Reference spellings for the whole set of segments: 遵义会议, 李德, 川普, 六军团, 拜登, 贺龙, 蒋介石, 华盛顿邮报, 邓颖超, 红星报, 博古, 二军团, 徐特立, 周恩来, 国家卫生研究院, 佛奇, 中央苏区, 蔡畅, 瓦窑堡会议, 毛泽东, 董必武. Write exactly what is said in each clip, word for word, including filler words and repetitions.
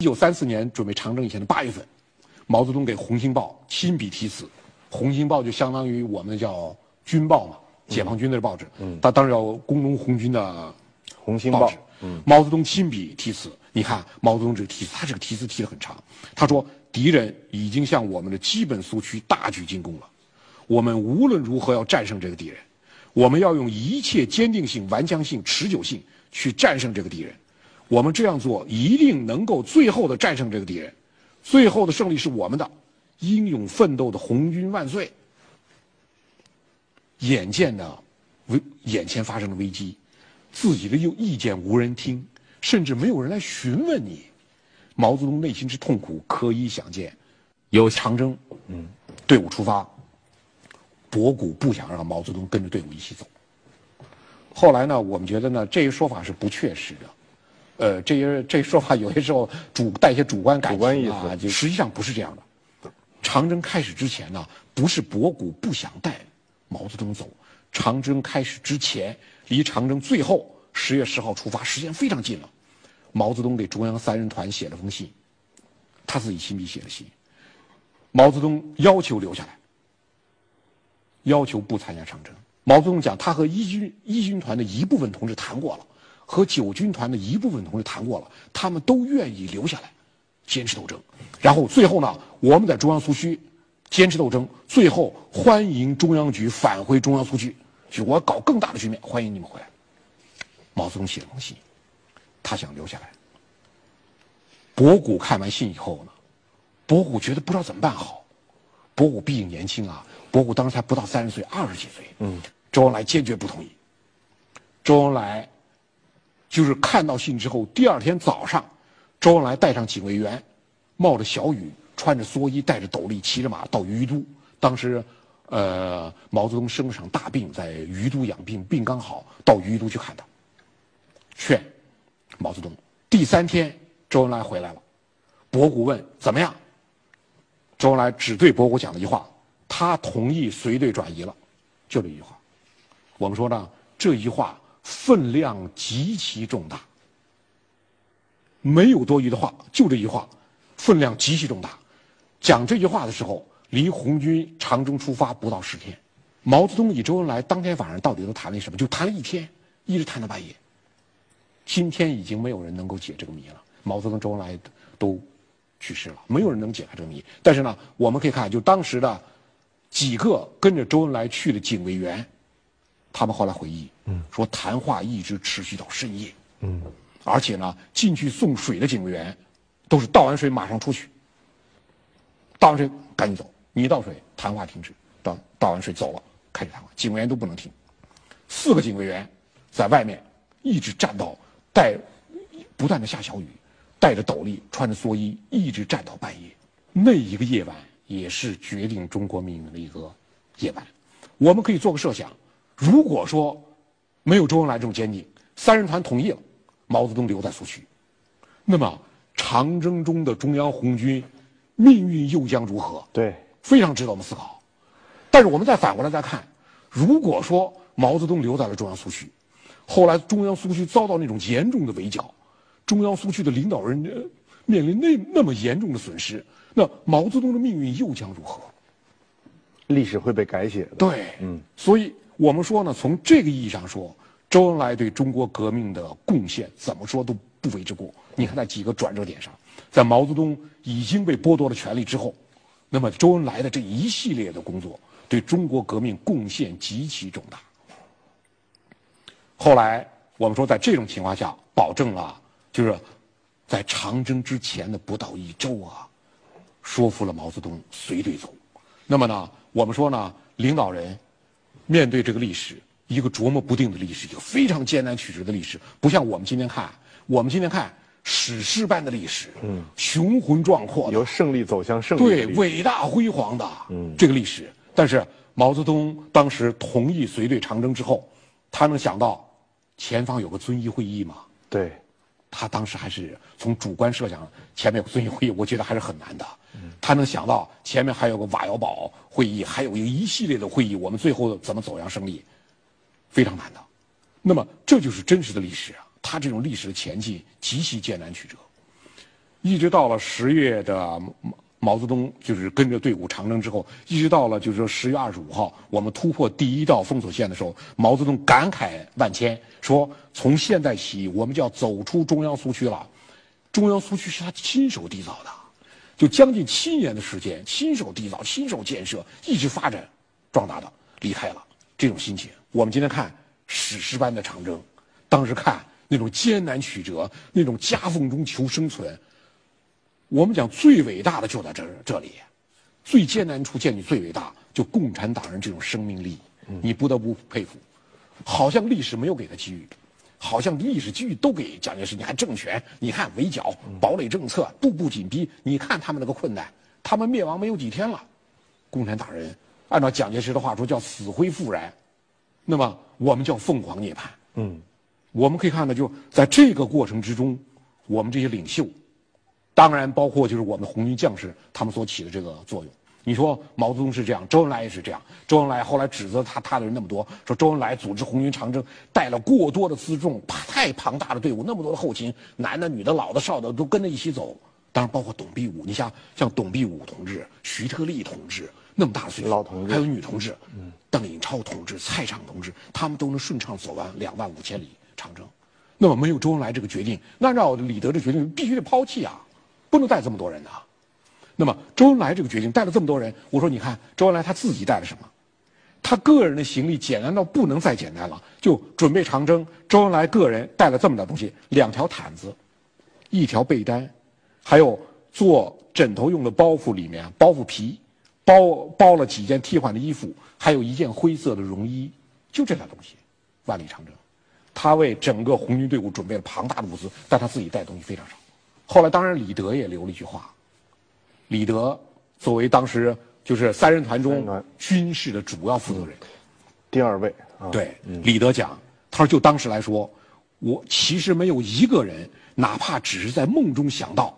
一九三四年准备长征以前的八月份，毛泽东给《红星报》亲笔题词，《红星报》就相当于我们叫军报嘛，解放军的报纸，嗯，他当时要工农红军的红星报纸，嗯，毛泽东亲笔题词。你看毛泽东这个题词，他这个题词提得很长，他说敌人已经向我们的基本苏区大举进攻了，我们无论如何要战胜这个敌人。 我们要用一切坚定性、顽强性、持久性去战胜这个敌人。我们这样做一定能够最后的战胜这个敌人，最后的胜利是我们的，英勇奋斗的红军万岁！眼见呢，危眼前发生了危机，自己的意见无人听，甚至没有人来询问你，毛泽东内心之痛苦可以想见。有长征，嗯，队伍出发。 博古不想让毛泽东跟着队伍一起走。后来呢，我们觉得呢，这一说法是不确实的，呃，这些这说法有些时候主带一些主观感情啊，就实际上不是这样的。长征开始之前呢，不是博古不想带毛泽东走，长征开始之前，离长征最后十月十号出发时间非常近了。毛泽东给中央三人团写了封信，他自己亲笔写的信，毛泽东要求留下来。 要求不参加长征。毛泽东讲，他和一军一军团的一部分同志谈过了，和九军团的一部分同志谈过了，他们都愿意留下来，坚持斗争。然后最后呢，我们在中央苏区坚持斗争，最后欢迎中央局返回中央苏区，就我搞更大的局面，欢迎你们回来。毛泽东写了封信，他想留下来。博古看完信以后呢，博古觉得不知道怎么办好。 博古毕竟年轻啊，博古当时才不到三十岁，二十几岁。嗯，周恩来坚决不同意。周恩来就是看到信之后，第二天早上，周恩来带上警卫员，冒着小雨，穿着蓑衣，戴着斗笠，骑着马到于都。当时，呃，毛泽东生了场大病，在于都养病，病刚好，到于都去看他，劝毛泽东。第三天，周恩来回来了，博古问怎么样？ 周恩来只对博古讲了一句话，他同意随队转移了，就这一句话。我们说呢，这一句话分量极其重大，没有多余的话，就这一句话，分量极其重大。讲这句话的时候，离红军长征出发不到十天，毛泽东与周恩来当天晚上到底都谈了什么？就谈了一天，一直谈到半夜。今天已经没有人能够解这个谜了，毛泽东、周恩来都。 去世了，没有人能解开这个谜。但是呢，我们可以看，就当时的几个跟着周恩来去的警卫员，他们后来回忆，嗯，说谈话一直持续到深夜，嗯，而且呢，进去送水的警卫员都是倒完水马上出去，倒完水赶紧走，你一倒水谈话停止，倒倒完水走了开始谈话，警卫员都不能停。四个警卫员在外面一直站到带不断的下小雨。 戴着斗笠，穿着蓑衣，一直站到半夜。那一个夜晚也是决定中国命运的一个夜晚。我们可以做个设想：如果说没有周恩来这种坚定，三人团同意了，毛泽东留在苏区，那么长征中的中央红军命运又将如何？对，非常值得我们思考。但是我们再反过来再看，如果说毛泽东留在了中央苏区，后来中央苏区遭到那种严重的围剿。 中央苏区的领导人、呃、面临那那么严重的损失，那毛泽东的命运又将如何？历史会被改写的。对，嗯，所以我们说呢，从这个意义上说，周恩来对中国革命的贡献，怎么说都不为之过。你看，在几个转折点上，在毛泽东已经被剥夺了权力之后，那么周恩来的这一系列的工作，对中国革命贡献极其重大。后来我们说，在这种情况下，保证了。 就是在长征之前的不到一周啊，说服了毛泽东随队走。那么呢，我们说呢，领导人面对这个历史，一个琢磨不定的历史，一个非常艰难曲折的历史，不像我们今天看，我们今天看史诗般的历史，嗯，雄浑壮阔，由胜利走向胜利，对，伟大辉煌的，嗯，这个历史。但是毛泽东当时同意随队长征之后，他能想到前方有个遵义会议吗？对。 他当时还是从主观设想，前面有遵义会议，我觉得还是很难的。他能想到前面还有个瓦窑堡会议，还有一系列的会议，我们最后怎么走向胜利，非常难的。那么这就是真实的历史啊，他这种历史的前进极其艰难曲折。一直到了十月的毛泽东就是跟着队伍长征之后，一直到了就是说十月二十五号，我们突破第一道封锁线的时候，毛泽东感慨万千，说从现在起我们就要走出中央苏区了。中央苏区是他亲手缔造的，就将近七年的时间，亲手缔造、亲手建设、一直发展、壮大的，离开了这种心情。我们今天看史诗般的长征，当时看那种艰难曲折，那种夹缝中求生存。我们讲最伟大的就在这这里，最艰难处见你最伟大，就共产党人这种生命力，你不得不佩服。好像历史没有给他机遇，好像历史机遇都给蒋介石。你看政权，你看围剿、堡垒政策，步步紧逼。你看他们那个困难，他们灭亡没有几天了，共产党人按照蒋介石的话说叫死灰复燃，那么我们叫凤凰涅槃。嗯，我们可以看到，就在这个过程之中，我们这些领袖。当然，包括就是我们的红军将士，他们所起的这个作用。你说毛泽东是这样，周恩来也是这样。周恩来后来指责他他的人那么多，说周恩来组织红军长征带了过多的辎重，太庞大的队伍，那么多的后勤，男的、女的、老的、少的都跟着一起走。当然，包括董必武，你像像董必武同志、徐特立同志那么大的岁数，老同志还有女同志，嗯、邓颖超同志、蔡畅同志，他们都能顺畅走完两万五千里长征。那么没有周恩来这个决定，那按照李德这决定必须得抛弃啊。不能带这么多人的、啊，那么周恩来这个决定带了这么多人，我说你看周恩来他自己带了什么？他个人的行李简单到不能再简单了，就准备长征。周恩来个人带了这么点东西：两条毯子，一条被单，还有做枕头用的包袱，里面包袱皮包包了几件替换的衣服，还有一件灰色的绒衣，就这俩东西。万里长征，他为整个红军队伍准备了庞大的物资，但他自己带的东西非常少。后来，当然李德也留了一句话。李德作为当时就是三人团中军事的主要负责人，嗯、第二位。啊、对，嗯、李德讲，他说就当时来说，我其实没有一个人，哪怕只是在梦中想到，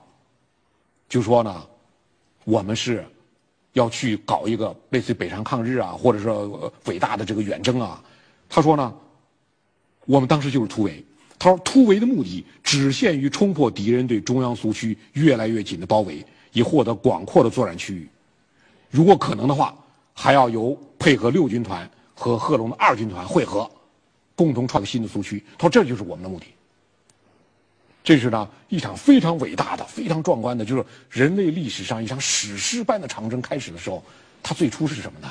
就说呢，我们是要去搞一个类似北上抗日啊，或者说伟大的这个远征啊。他说呢，我们当时就是突围。他说：“突围的目的只限于冲破敌人对中央苏区越来越紧的包围，以获得广阔的作战区域。如果可能的话，还要由配合六军团和贺龙的二军团会合，共同创个新的苏区。”他说：“这就是我们的目的。”这是呢一场非常伟大的、非常壮观的，就是人类历史上一场史诗般的长征开始的时候，它最初是什么呢？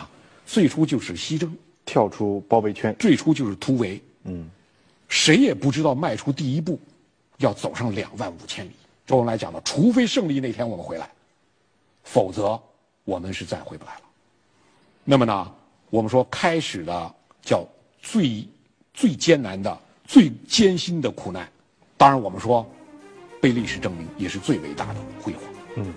最初就是西征，跳出包围圈；最初就是突围。嗯。谁也不知道迈出第一步，要走上两万五千里。周恩来讲的，除非胜利那天我们回来，否则我们是再回不来了。那么呢，我们说开始的叫最最艰难的、最艰辛的苦难，当然我们说被历史证明也是最伟大的辉煌。嗯。